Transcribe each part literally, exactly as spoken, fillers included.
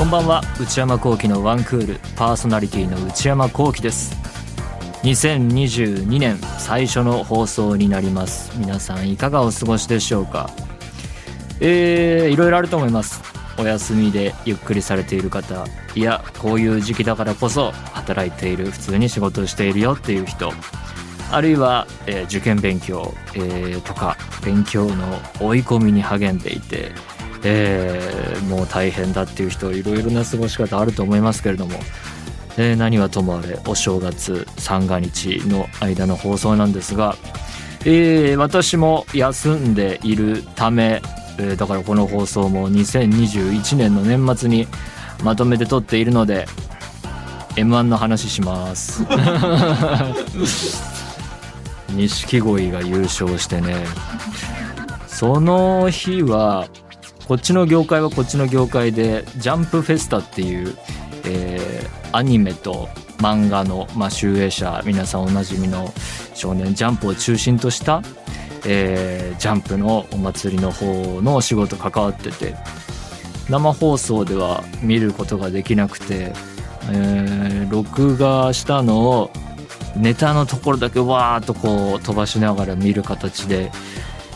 こんばんは、内山昂輝のワンクールパーソナリティの内山昂輝です。にせんにじゅうにねん最初の放送になります。皆さんいかがお過ごしでしょうか。えー、いろいろあると思います。お休みでゆっくりされている方、いやこういう時期だからこそ働いている、普通に仕事をしているよっていう人、あるいは、えー、受験勉強、えー、とか勉強の追い込みに励んでいて、えー、もう大変だっていう人、いろいろな過ごし方あると思いますけれども、えー、何はともあれお正月三が日の間の放送なんですが、えー、私も休んでいるため、えー、だからこの放送もにせんにじゅういちねんの年末にまとめて撮っているので エムワン の話します錦鯉が優勝してね、その日はこっちの業界はこっちの業界でジャンプフェスタっていう、えー、アニメと漫画の、まあ、集英社、皆さんおなじみの少年ジャンプを中心とした、えー、ジャンプのお祭りの方のお仕事関わってて、生放送では見ることができなくて、えー、録画したのをネタのところだけわーっとこう飛ばしながら見る形で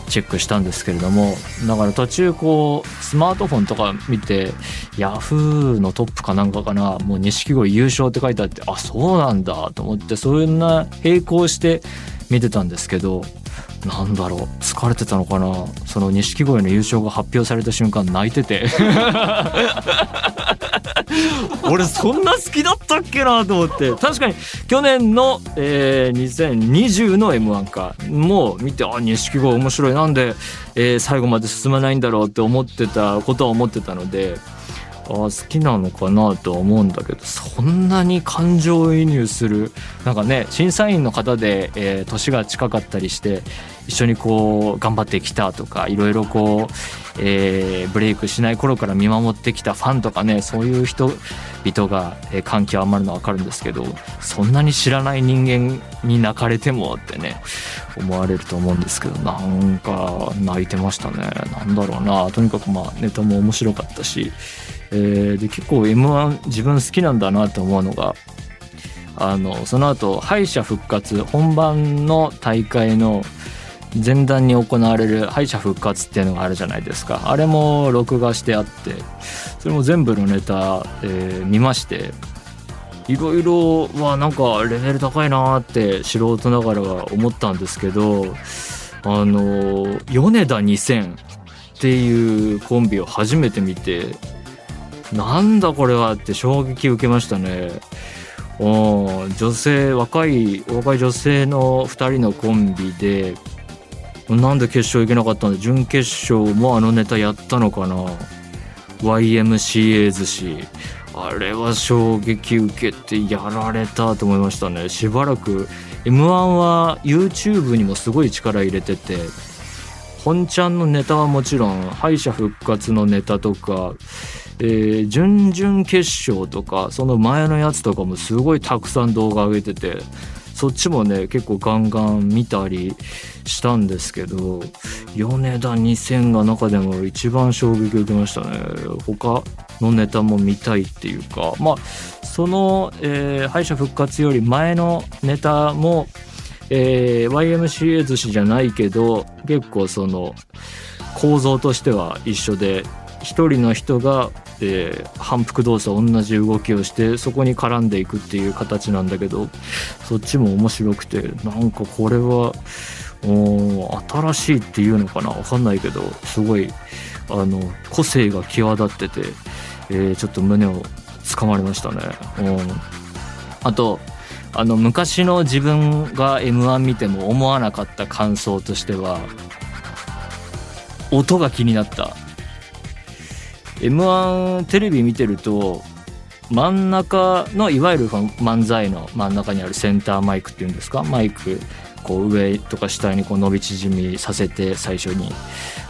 チェックしたんですけれども、だから途中こうスマートフォンとか見て、ヤフーのトップかなんかかな、もう錦鯉優勝って書いてあって、あ、そうなんだと思って、そんな並行して見てたんですけど、なんだろう、疲れてたのかな、その錦鯉の優勝が発表された瞬間泣いてて俺そんな好きだったっけなと思って、確かに去年の、えー、にせんにじゅうの エムワン かもう見て、あ、錦鯉面白い、なんで、えー、最後まで進まないんだろうって思ってたことは思ってたので、あ、好きなのかなとは思うんだけど、そんなに感情移入する、なんかね、審査員の方で、えー、年が近かったりして一緒にこう頑張ってきたとか、いろいろこう、えー、ブレイクしない頃から見守ってきたファンとかね、そういう人々が、えー、感極まるのは分かるんですけど、そんなに知らない人間に泣かれてもってね思われると思うんですけど、なんか泣いてましたね。なんだろうな、とにかくまあネタも面白かったし、えー、で結構 エムワン 自分好きなんだなと思うのが、あのその後敗者復活、本番の大会の前段に行われる敗者復活っていうのがあるじゃないですか。あれも録画してあって、それも全部のネタ、えー、見まして、いろいろはなんかレベル高いなって素人ながらは思ったんですけど、あの米田にせんっていうコンビを初めて見て、なんだこれはって衝撃受けましたね。お女性若い若い女性のふたりのコンビで、なんで決勝行けなかったんで、準決勝もあのネタやったのかな、 ワイエムシーエー 寿司、あれは衝撃受けてやられたと思いましたね。しばらく エムワン は YouTube にもすごい力入れてて、本ちゃんのネタはもちろん敗者復活のネタとか、えー、準々決勝とかその前のやつとかもすごいたくさん動画上げてて、そっちもね結構ガンガン見たりしたんですけど、米田にせんが中でも一番衝撃を受けましたね。他のネタも見たいっていうか、まあその、えー、敗者復活より前のネタも、えー、ワイエムシーエー 寿司じゃないけど結構その構造としては一緒で、一人の人が、えー、反復動作同じ動きをしてそこに絡んでいくっていう形なんだけど、そっちも面白くて、なんかこれは新しいっていうのかな、分かんないけど、すごいあの個性が際立ってて、えー、ちょっと胸をつかまれましたね。あとあの昔の自分が エムワン 見ても思わなかった感想としては、音が気になった。エムワン テレビ見てると、真ん中のいわゆる漫才の真ん中にあるセンターマイクっていうんですか、マイクこう上とか下にこう伸び縮みさせて、最初に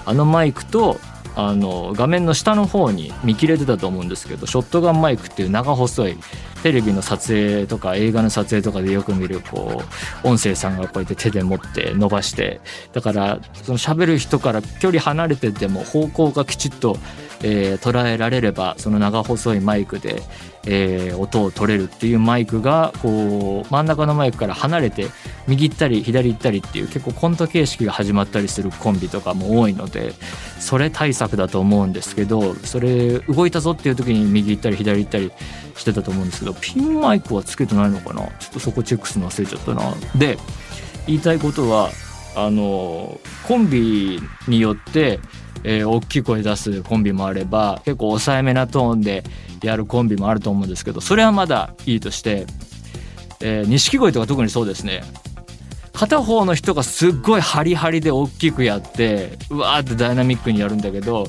あのマイクとあの画面の下の方に見切れてたと思うんですけど、ショットガンマイクっていう長細い、テレビの撮影とか映画の撮影とかでよく見るこう音声さんがこうやって手で持って伸ばして、だからその喋る人から距離離れてても方向がきちっとえー、捉えられればその長細いマイクで、えー、音を取れるっていうマイクがこう真ん中のマイクから離れて右行ったり左行ったりっていう結構コント形式が始まったりするコンビとかも多いので、それ対策だと思うんですけど、それ動いたぞっていう時に右行ったり左行ったりしてたと思うんですけど、ピンマイクはつけてないのかな、ちょっとそこチェックするの忘れちゃったな。で言いたいことはあのコンビによって、えー、大きい声出すコンビもあれば結構抑えめなトーンでやるコンビもあると思うんですけど、それはまだいいとして、えー、錦鯉とか特にそうですね。片方の人がすっごいハリハリで大きくやってうわーってダイナミックにやるんだけど、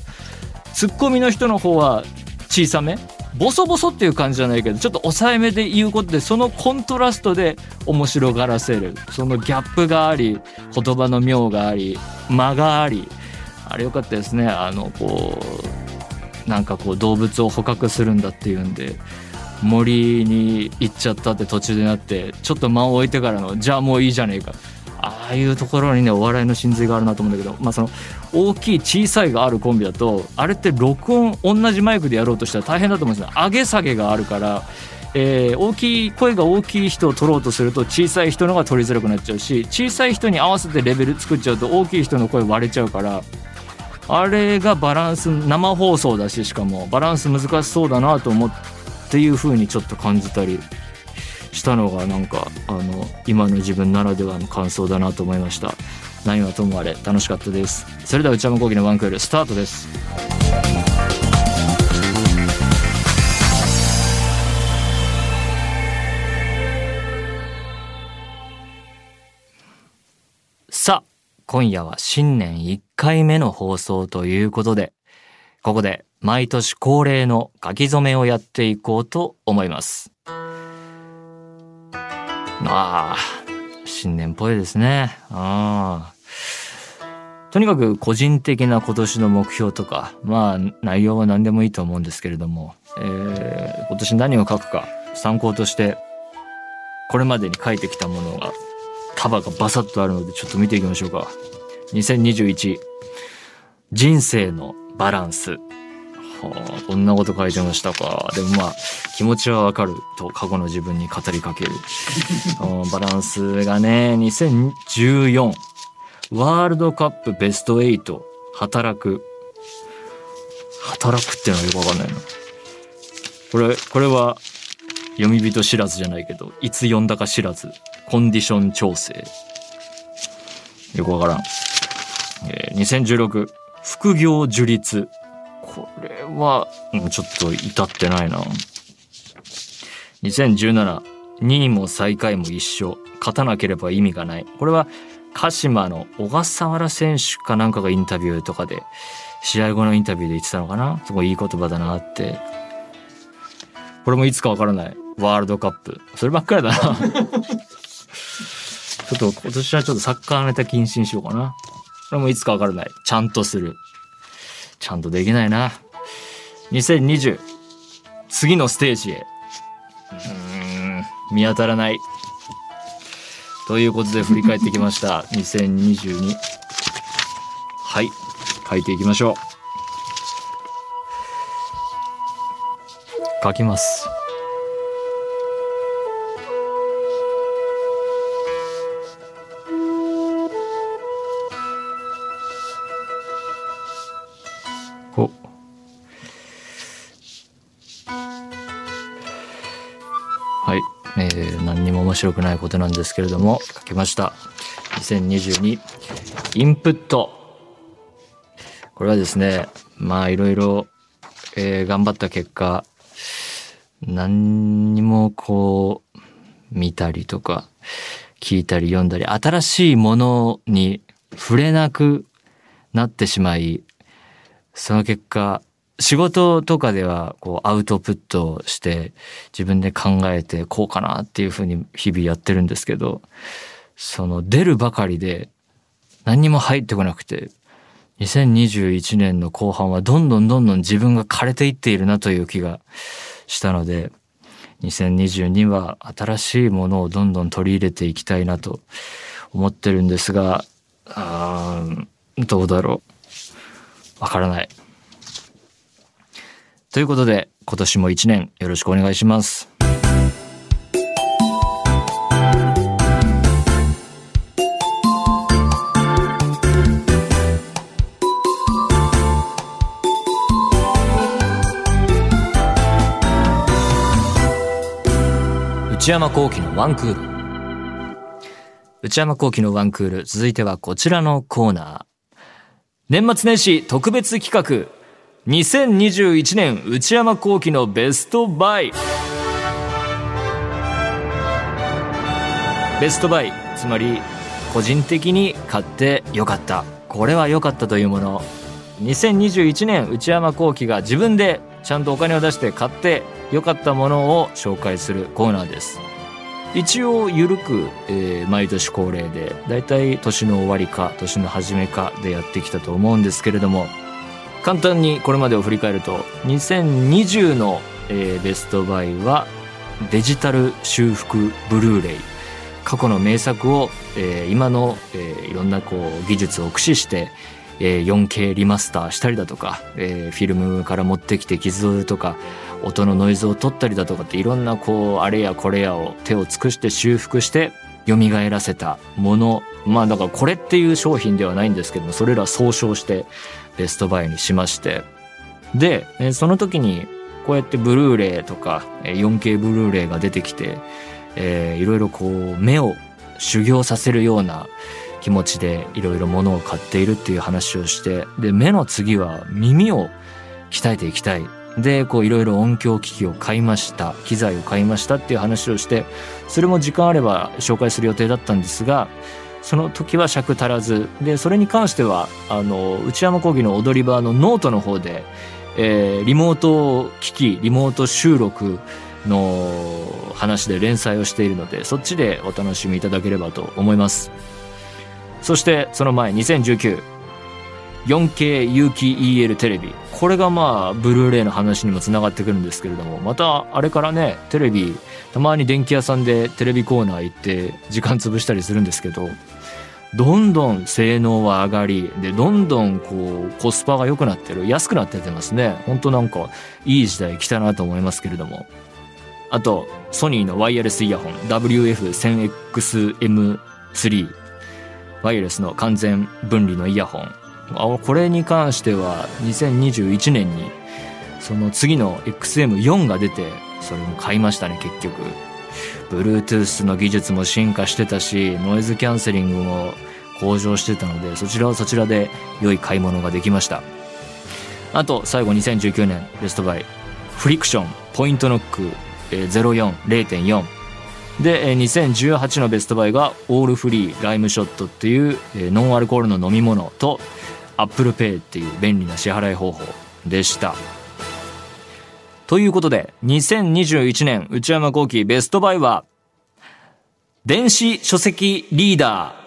ツッコミの人の方は小さめボソボソっていう感じじゃないけどちょっと抑えめで言うことでそのコントラストで面白がらせる、そのギャップがあり言葉の妙があり間があり、あれよかったですね。あのこうなんかこう動物を捕獲するんだっていうんで森に行っちゃったって途中でなってちょっと間を置いてからのじゃあもういいじゃねえか、ああいうところにねお笑いの真髄があるなと思うんだけど、まあその大きい小さいがあるコンビだとあれって録音同じマイクでやろうとしたら大変だと思うんですよ。上げ下げがあるから、えー、大きい声が大きい人を取ろうとすると小さい人のが取りづらくなっちゃうし、小さい人に合わせてレベル作っちゃうと大きい人の声割れちゃうから、あれがバランス生放送だししかもバランス難しそうだなと思っていう風にちょっと感じたりしたのがなんかあの今の自分ならではの感想だなと思いました。何はともあれ楽しかったです。それでは内山昂輝のワンクールスタートです。さあ今夜は新年いっかいめの放送ということで、ここで毎年恒例の書き初めをやっていこうと思います。ああ新年っぽいですね。ああとにかく個人的な今年の目標とか、まあ内容は何でもいいと思うんですけれども、えー、今年何を書くか参考としてこれまでに書いてきたものが束がバサッとあるのでちょっと見ていきましょうか。にせんにじゅういち人生のバランス。はあ、こんなこと書いてましたか。でもまあ気持ちはわかると過去の自分に語りかけるバランスがね。にせんじゅうよんワールドカップベストはち働く働くってのはよくわかんないな。これこれは読み人知らずじゃないけどいつ読んだか知らずコンディション調整よくわからん、えー、にせんじゅうろく副業樹立。これはちょっと至ってないな。にせんじゅうなな にいも最下位も一緒勝たなければ意味がない。これは鹿島の小笠原選手かなんかがインタビューとかで試合後のインタビューで言ってたのかな。すごいいい言葉だなって。これもいつかわからないワールドカップそればっかりだなちょっと今年はちょっとサッカーネタ禁止にしようかな。これもいつかわからないちゃんとするちゃんとできないな。にせんにじゅう次のステージへ。うーん見当たらないということで振り返ってきましたにせんにじゅうに。はい書いていきましょう。書きます。はい、えー、何にも面白くないことなんですけれども書きました。にせんにじゅうにインプット。これはですねまあいろいろ頑張った結果何にもこう見たりとか聞いたり読んだり新しいものに触れなくなってしまい、その結果仕事とかではこうアウトプットして自分で考えてこうかなっていうふうに日々やってるんですけど、その出るばかりで何にも入ってこなくてにせんにじゅういちねんの後半はどんどんどんどん自分が枯れていっているなという気がしたのでにせんにじゅうには新しいものをどんどん取り入れていきたいなと思ってるんですが、あーどうだろうわからない。ということで今年もいちねんよろしくお願いします。内山昂輝のワンクール。内山昂輝のワンクール、続いてはこちらのコーナー。年末年始特別企画、にせんにじゅういちねん内山昂輝のベストバイ。ベストバイ、つまり個人的に買ってよかった、これはよかったというもの。にせんにじゅういちねん内山昂輝が自分でちゃんとお金を出して買って良かったものを紹介するコーナーです。一応ゆるく、えー、毎年恒例でだいたい年の終わりか年の初めかでやってきたと思うんですけれども、簡単にこれまでを振り返るとにせんにじゅうの、えー、ベストバイはデジタル修復ブルーレイ、過去の名作を、えー、今の、えー、いろんなこう技術を駆使してフォーケー リマスターしたりだとか、えー、フィルムから持ってきて傷とか音のノイズを取ったりだとかっていろんなこうあれやこれやを手を尽くして修復して蘇らせたもの、まあだからこれっていう商品ではないんですけども、それら総称してベストバイにしまして、でその時にこうやってブルーレイとか フォーケー ブルーレイが出てきて、えー、いろいろこう目を修行させるような気持ちでいろいろ物を買っているっていう話をして、で目の次は耳を鍛えていきたい、でこういろいろ音響機器を買いました、機材を買いましたっていう話をして、それも時間あれば紹介する予定だったんですが、その時は尺足らずで、それに関してはあの内山昂輝の踊り場のノートの方で、えー、リモート機器リモート収録の話で連載をしているので、そっちでお楽しみいただければと思います。そしてその前にせんじゅうきゅう フォーケー 有機 イーエル テレビ、これがまあブルーレイの話にもつながってくるんですけれども、またあれからねテレビ、たまに電気屋さんでテレビコーナー行って時間潰したりするんですけど、どんどん性能は上がりで、どんどんこうコスパが良くなってる、安くなっててますね。本当なんかいい時代来たなと思いますけれども、あとソニーのワイヤレスイヤホン ダブリューエフせんエックスエムスリー、ワイヤレスの完全分離のイヤホン、これに関してはにせんにじゅういちねんにその次の エックスエムフォー が出て、それも買いましたね。結局 Bluetooth の技術も進化してたし、ノイズキャンセリングも向上してたので、そちらはそちらで良い買い物ができました。あと最後にせんじゅうきゅうねんベストバイ、フリクションポイントノック ゼロよん ゼロてんよんで、にせんじゅうはちのベストバイがオールフリーライムショットっていうノンアルコールの飲み物と Apple Pay っていう便利な支払い方法でした。ということでにせんにじゅういちねん内山昂輝ベストバイは電子書籍リーダー。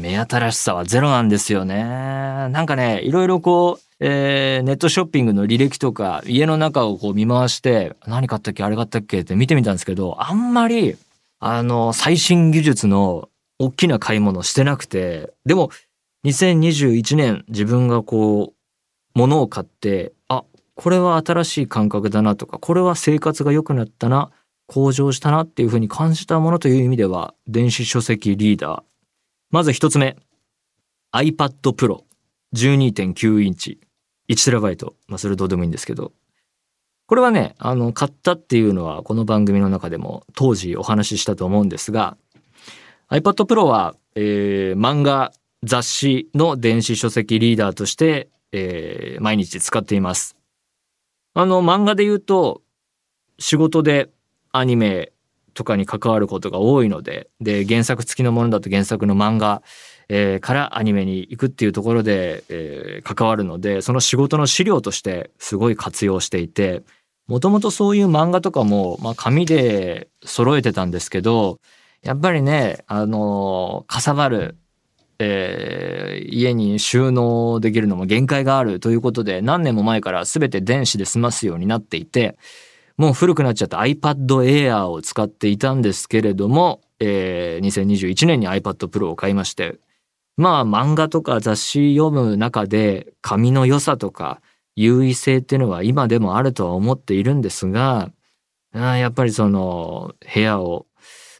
目新しさはゼロなんですよね。なんかね、いろいろこうえー、ネットショッピングの履歴とか家の中をこう見回して、何買ったっけあれ買ったっけって見てみたんですけど、あんまりあの最新技術の大きな買い物してなくて、でもにせんにじゅういちねん自分がこう物を買って、あ、これは新しい感覚だなとか、これは生活が良くなったな、向上したなっていう風に感じたものという意味では電子書籍リーダー。まず一つ目 iPad Pro じゅうにてんきゅうインチいちテラバイト、まあ、それどうでもいいんですけど、これはねあの買ったっていうのはこの番組の中でも当時お話ししたと思うんですが、 iPad Pro は、えー、漫画雑誌の電子書籍リーダーとして、えー、毎日使っています。あの漫画で言うと仕事でアニメとかに関わることが多いので、で原作付きのものだと原作の漫画えー、からアニメに行くっていうところで、えー、関わるので、その仕事の資料としてすごい活用していて、もともとそういう漫画とかも、まあ、紙で揃えてたんですけど、やっぱりねあのー、かさばる、えー、家に収納できるのも限界があるということで、何年も前から全て電子で済ますようになっていて、もう古くなっちゃった iPad Air を使っていたんですけれども、えー、にせんにじゅういちねんに iPad Pro を買いまして、まあ漫画とか雑誌読む中で紙の良さとか、優位性っていうのは今でもあるとは思っているんですが、あやっぱりその部屋を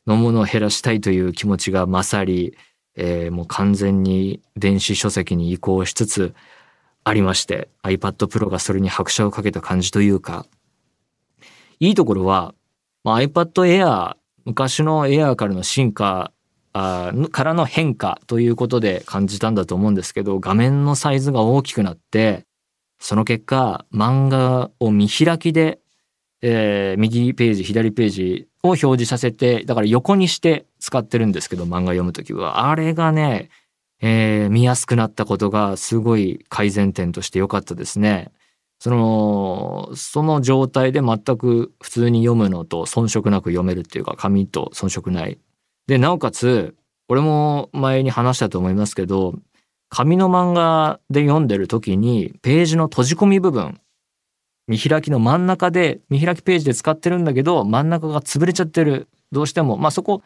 のものを減らしたいという気持ちが勝り、えー、もう完全に電子書籍に移行しつつありまして、 iPad Pro がそれに拍車をかけた感じというか、いいところは、まあ、iPad Air 昔の Air からの進化あからの変化ということで感じたんだと思うんですけど、画面のサイズが大きくなって、その結果漫画を見開きで、えー、右ページ左ページを表示させて、だから横にして使ってるんですけど、漫画読むときはあれがね、えー、見やすくなったことがすごい改善点として良かったですね。そのその状態で全く普通に読むのと遜色なく読めるっていうか、紙と遜色ないで、なおかつ俺も前に話したと思いますけど、紙の漫画で読んでる時にページの閉じ込み部分、見開きの真ん中で見開きページで使ってるんだけど、真ん中が潰れちゃってる、どうしてもまあそこ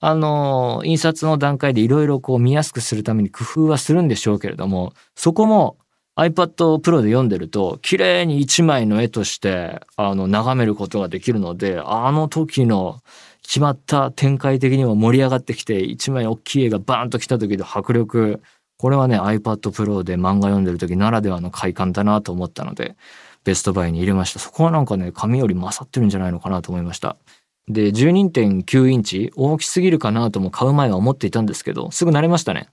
あの印刷の段階でいろいろこう見やすくするために工夫はするんでしょうけれども、そこも iPad Pro で読んでると綺麗にいちまいの絵としてあの眺めることができるので、あの時の決まった展開的にも盛り上がってきて、いちまい大きい絵がバーンと来た時の迫力、これはね iPad Pro で漫画読んでる時ならではの快感だなと思ったので、ベストバイに入れました。そこはなんかね、紙より勝ってるんじゃないのかなと思いました。で じゅうにてんきゅう インチ大きすぎるかなとも買う前は思っていたんですけど、すぐ慣れましたね。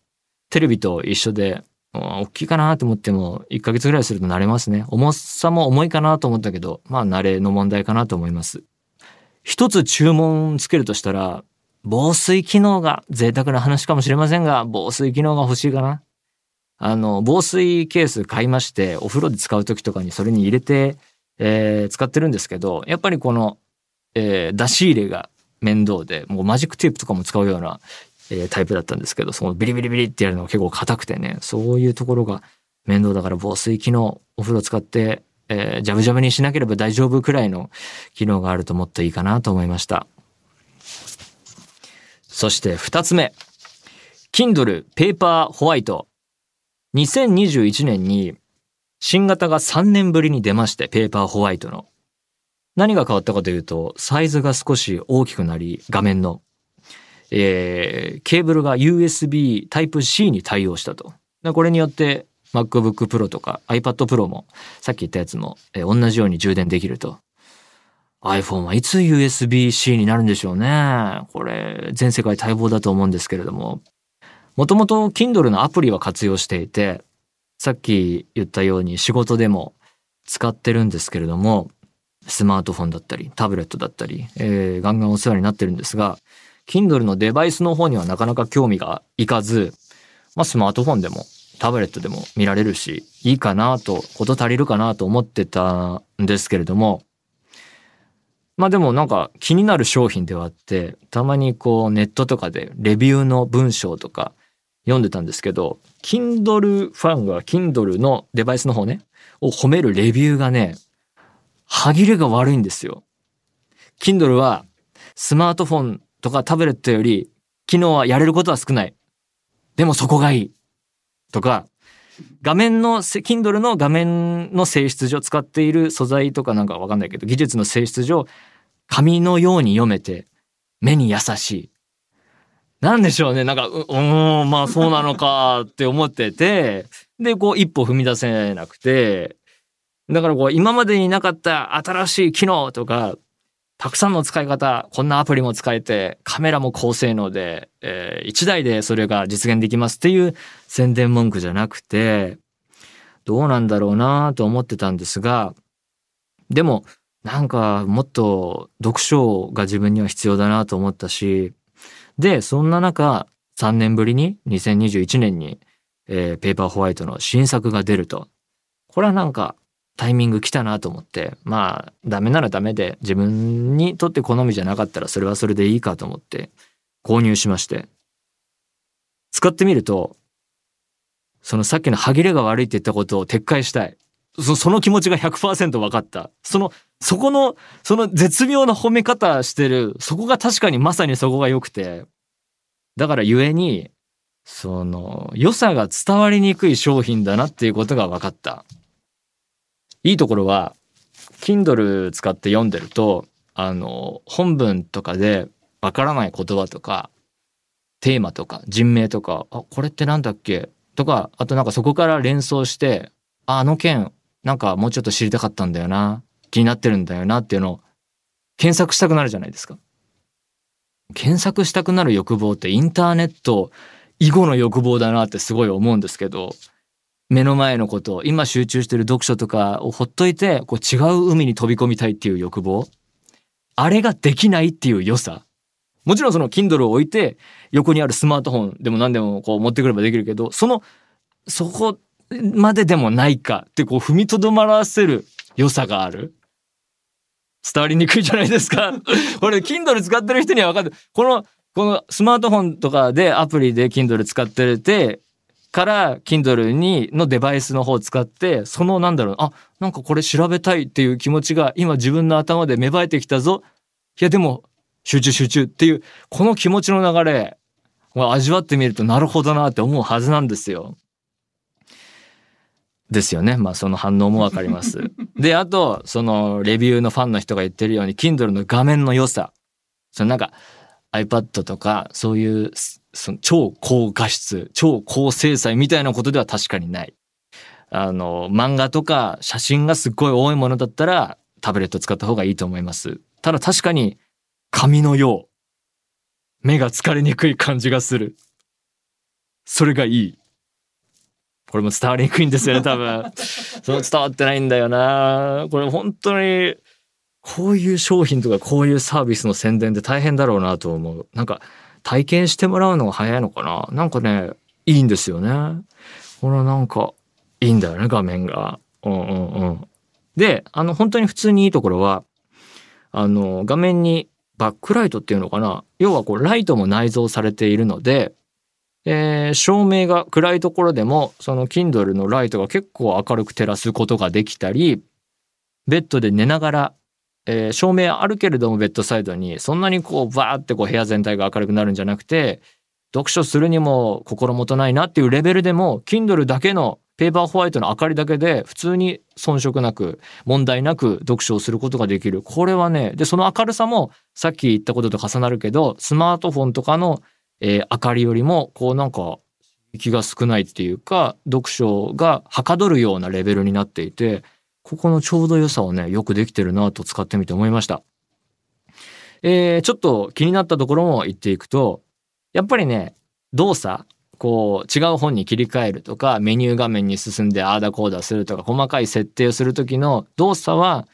テレビと一緒で、うん、大きいかなと思ってもいっかげつぐらいすると慣れますね。重さも重いかなと思ったけど、まあ慣れの問題かなと思います。一つ注文つけるとしたら、防水機能が、贅沢な話かもしれませんが、防水機能が欲しいかな。あの防水ケース買いまして、お風呂で使う時とかにそれに入れて、えー、使ってるんですけど、やっぱりこの、えー、出し入れが面倒で、もうマジックテープとかも使うような、えー、タイプだったんですけど、そのビリビリビリってやるのが結構硬くてね、そういうところが面倒だから、防水機能、お風呂使ってえー、ジャブジャブにしなければ大丈夫くらいの機能があるともっといいかなと思いました。そしてふたつめ、 Kindle Paper White。 にせんにじゅういちねんに新型がさんねんぶりに出まして、ペーパーホワイトの何が変わったかというと、サイズが少し大きくなり、画面の、えー、ケーブルが ユーエスビー タイプシー に対応したと。これによって MacBook Pro とか iPad Pro も、さっき言ったやつも、えー、同じように充電できると。 iPhone はいつ ユーエスビーシー になるんでしょうね。これ全世界待望だと思うんですけれども、もともと Kindle のアプリは活用していて、さっき言ったように仕事でも使ってるんですけれども、スマートフォンだったりタブレットだったり、えー、ガンガンお世話になってるんですが、 Kindle のデバイスの方にはなかなか興味がいかず、まあ、スマートフォンでもタブレットでも見られるし、いいかなと、こと足りるかなと思ってたんですけれども、まあでもなんか気になる商品ではあって、たまにこうネットとかでレビューの文章とか読んでたんですけど、 Kindle ファンが Kindle のデバイスの方ねを褒めるレビューがね、歯切れが悪いんですよ。 Kindle はスマートフォンとかタブレットより機能はやれることは少ない、でもそこがいいとか、画面の Kindle の画面の性質上、使っている素材とかなんかわかんないけど、技術の性質上紙のように読めて目に優しい、なんでしょうね、なんか う, うーんまあそうなのかって思ってて、でこう一歩踏み出せなくて、だからこう今までになかった新しい機能とか、たくさんの使い方、こんなアプリも使えて、カメラも高性能で、えー、いちだいでそれが実現できますっていう宣伝文句じゃなくて、どうなんだろうなと思ってたんですが、でもなんかもっと読書が自分には必要だなと思ったし、でそんな中さんねんぶりににせんにじゅういちねんに、えー、ペーパーホワイトの新作が出ると、これはなんかタイミング来たなと思って、まあダメならダメで、自分にとって好みじゃなかったらそれはそれでいいかと思って購入しまして、使ってみると、そのさっきの歯切れが悪いって言ったことを撤回したい、 そ, その気持ちが ひゃくパーセント 分かった。そのそこのその絶妙な褒め方してる、そこが確かにまさにそこが良くて、だからゆえにその良さが伝わりにくい商品だなっていうことが分かった。いいところは Kindle 使って読んでるとあの本文とかでわからない言葉とかテーマとか人名とか、あ、これってなんだっけとか、あとなんかそこから連想して、 あ, あの件なんかもうちょっと知りたかったんだよな、気になってるんだよなっていうのを検索したくなるじゃないですか。検索したくなる欲望ってインターネット以後の欲望だなってすごい思うんですけど、目の前のことを今集中してる読書とかをほっといてこう違う海に飛び込みたいっていう欲望、あれができないっていう良さ、もちろんその Kindle を置いて横にあるスマートフォンでも何でもこう持ってくればできるけど、そのそこまででもないかってこう踏みとどまらせる良さがある。伝わりにくいじゃないですかこれ Kindle 使ってる人には分かる。このこのスマートフォンとかでアプリで Kindle 使っててから Kindle にのデバイスの方を使って、そのなんだろう、あ、なんかこれ調べたいっていう気持ちが今自分の頭で芽生えてきたぞ、いやでも集中集中っていうこの気持ちの流れを味わってみると、なるほどなって思うはずなんですよ。ですよね。まあその反応もわかりますで、あとそのレビューのファンの人が言ってるように Kindle の画面の良さ、そのなんか iPad とかそういうその超高画質超高精細みたいなことでは確かにない。あの漫画とか写真がすっごい多いものだったらタブレット使った方がいいと思います。ただ確かに紙のよう目が疲れにくい感じがする。それがいい。これも伝わりにくいんですよね多分その伝わってないんだよな。これ本当にこういう商品とかこういうサービスの宣伝って大変だろうなと思う。なんか体験してもらうのが早いのかな。なんかね、いいんですよねこれ。なんかいいんだよね画面が。うんうんうん。で、あの本当に普通にいいところは、あの画面にバックライトっていうのかな、要はこうライトも内蔵されているので、えー、照明が暗いところでもその Kindle のライトが結構明るく照らすことができたり、ベッドで寝ながら、えー、照明あるけれどもベッドサイドにそんなにこうバーってこう部屋全体が明るくなるんじゃなくて、読書するにも心もとないなっていうレベルでも Kindle だけのペーパーホワイトの明かりだけで普通に遜色なく問題なく読書をすることができる。これはね、でその明るさもさっき言ったことと重なるけど、スマートフォンとかのえー、明かりよりもこうなんか息が少ないっていうか、読書がはかどるようなレベルになっていて、ここのちょうど良さをねよくできてるなと使ってみて思いました。えー、ちょっと気になったところも言っていくと、やっぱりね動作こう違う本に切り替えるとかメニュー画面に進んでああだこうだするとか細かい設定をする時の動作は、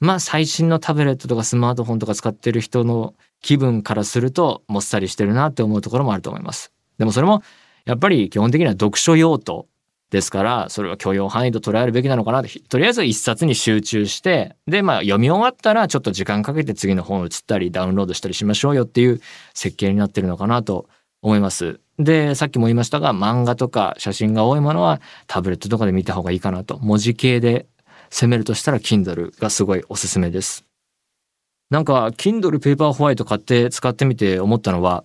まあ最新のタブレットとかスマートフォンとか使ってる人の気分からするともっさりしてるなって思うところもあると思います。でもそれもやっぱり基本的には読書用途ですから、それは許容範囲と捉えるべきなのかなって。とりあえず一冊に集中して、でまあ読み終わったらちょっと時間かけて次の本を移ったりダウンロードしたりしましょうよっていう設計になってるのかなと思います。でさっきも言いましたが、漫画とか写真が多いものはタブレットとかで見た方がいいかなと。文字系で攻めるとしたら Kindle がすごいおすすめです。なんか Kindle Paper White 買って使ってみて思ったのは、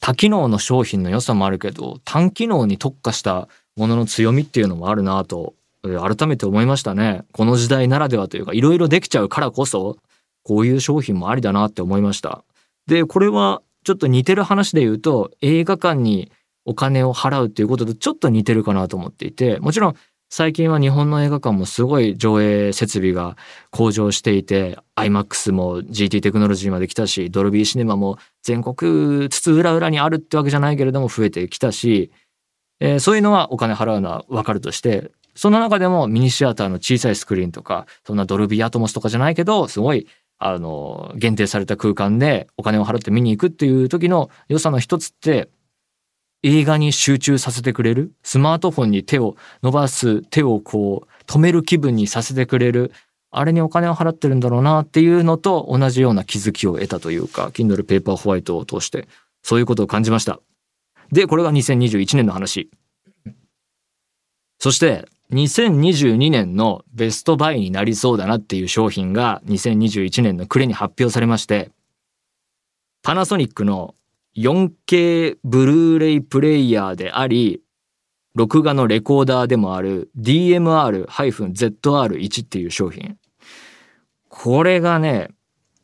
多機能の商品の良さもあるけど単機能に特化したものの強みっていうのもあるなと改めて思いましたね。この時代ならではというか、いろいろできちゃうからこそこういう商品もありだなって思いました。でこれはちょっと似てる話で言うと、映画館にお金を払うっていうこととちょっと似てるかなと思っていて、もちろん最近は日本の映画館もすごい上映設備が向上していて、 アイマックス も ジーティー テクノロジーまで来たし、ドルビーシネマも全国つつ裏裏にあるってわけじゃないけれども増えてきたし、えー、そういうのはお金払うのはわかるとして、その中でもミニシアターの小さいスクリーンとか、そんなドルビーアトモスとかじゃないけどすごいあの限定された空間でお金を払って見に行くっていう時の良さの一つって、映画に集中させてくれる、スマートフォンに手を伸ばす、手をこう止める気分にさせてくれる、あれにお金を払ってるんだろうなっていうのと同じような気づきを得たというか、 Kindle Paper White を通してそういうことを感じました。でこれがにせんにじゅういちねんの話。そしてにせんにじゅうにねんのベストバイになりそうだなっていう商品がにせんにじゅういちねんの暮れに発表されまして、パナソニックのよんケー ブルーレイプレイヤーであり、録画のレコーダーでもある ディーエムアール ゼットアールワン っていう商品。これがね、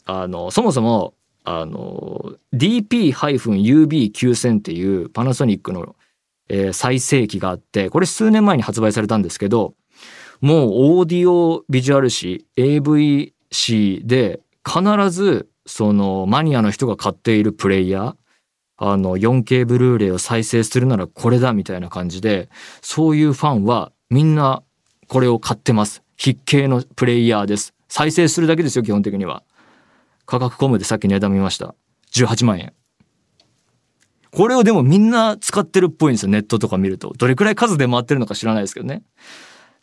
あの、そもそも、あの、ディーピー ユービー きゅうせん っていうパナソニックの、えー、最盛期があって、これ数年前に発売されたんですけど、もうオーディオビジュアル誌、エーブイ 誌で必ずそのマニアの人が買っているプレイヤー、あの よんケー ブルーレイを再生するならこれだみたいな感じで、そういうファンはみんなこれを買ってます。必見のプレイヤーです。再生するだけですよ、基本的には。価格コムでさっき値段見ました。じゅうはちまんえん。これをでもみんな使ってるっぽいんですよ、ネットとか見ると。どれくらい数で回ってるのか知らないですけどね。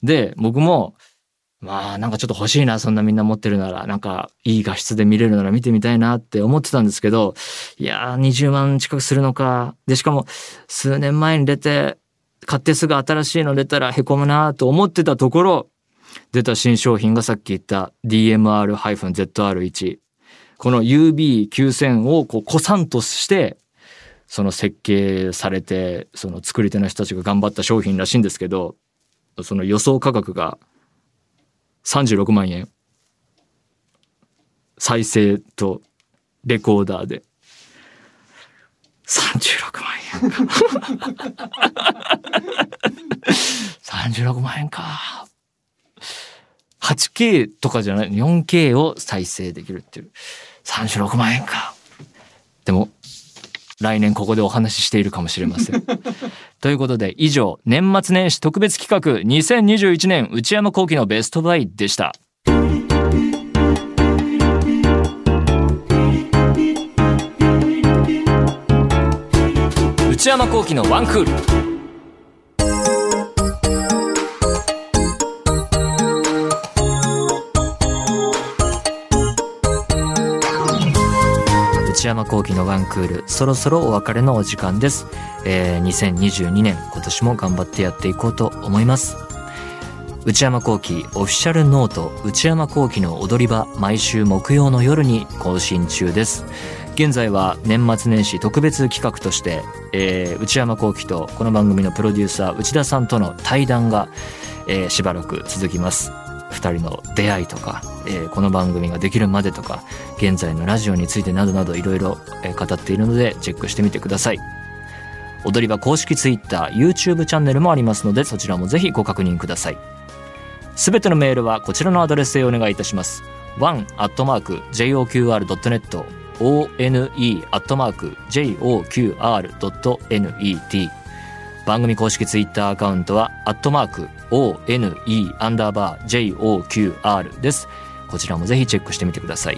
で、僕も、まあなんかちょっと欲しいな、そんなみんな持ってるなら、なんかいい画質で見れるなら見てみたいなって思ってたんですけど、いやーにじゅうまん近くするのか。で、しかも数年前に出て、買ってすぐ新しいの出たらへこむなと思ってたところ、出た新商品がさっき言った ディーエムアール ゼットアールワン。この ユービー きゅうせん をこう古参として、その設計されて、その作り手の人たちが頑張った商品らしいんですけど、その予想価格がさんじゅうろくまんえん。再生とレコーダーで。さんじゅうろくまんえんか。さんじゅうろくまんえんか。はちケー とかじゃない、よんケー を再生できるっていう。さんじゅうろくまんえんか。でも、来年ここでお話ししているかもしれません。ということで以上、年末年始特別企画にせんにじゅういちねん内山昂輝のベストバイでした。内山昂輝のワンクール。内山昂輝のワンクール、そろそろお別れのお時間です。えー、にせんにじゅうにねん今年も頑張ってやっていこうと思います。内山昂輝オフィシャルノート、内山昂輝の踊り場、毎週木曜の夜に更新中です。現在は年末年始特別企画として、えー、内山昂輝とこの番組のプロデューサー内田さんとの対談が、えー、しばらく続きます。ふたりの出会いとか、えー、この番組ができるまでとか、現在のラジオについてなどなどいろいろ語っているのでチェックしてみてください。踊り場公式ツイッター、YouTube チャンネルもありますので、そちらもぜひご確認ください。すべてのメールはこちらのアドレスへお願いいたします。ワン アットマーク ジェイオーキューアール ドットネット、オーエヌイー アットマーク ジェイオーキューアール ドットネット。番組公式ツイッターアカウントはアットマーク オーエヌイー アンダーバー ジェイオーキューアール です。こちらもぜひチェックしてみてください。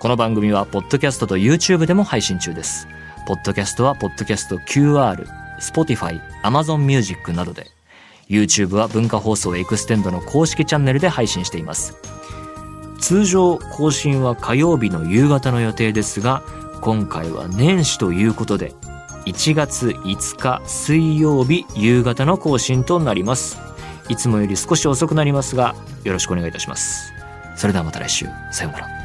この番組はポッドキャストと YouTube でも配信中です。ポッドキャストはポッドキャスト キューアール、 Spotify、 Amazon Music などで、 YouTube は文化放送エクステンドの公式チャンネルで配信しています。通常更新は火曜日の夕方の予定ですが、今回は年始ということでいちがつ いつか水曜日夕方の更新となります。いつもより少し遅くなりますがよろしくお願いいたします。それではまた来週、さようなら。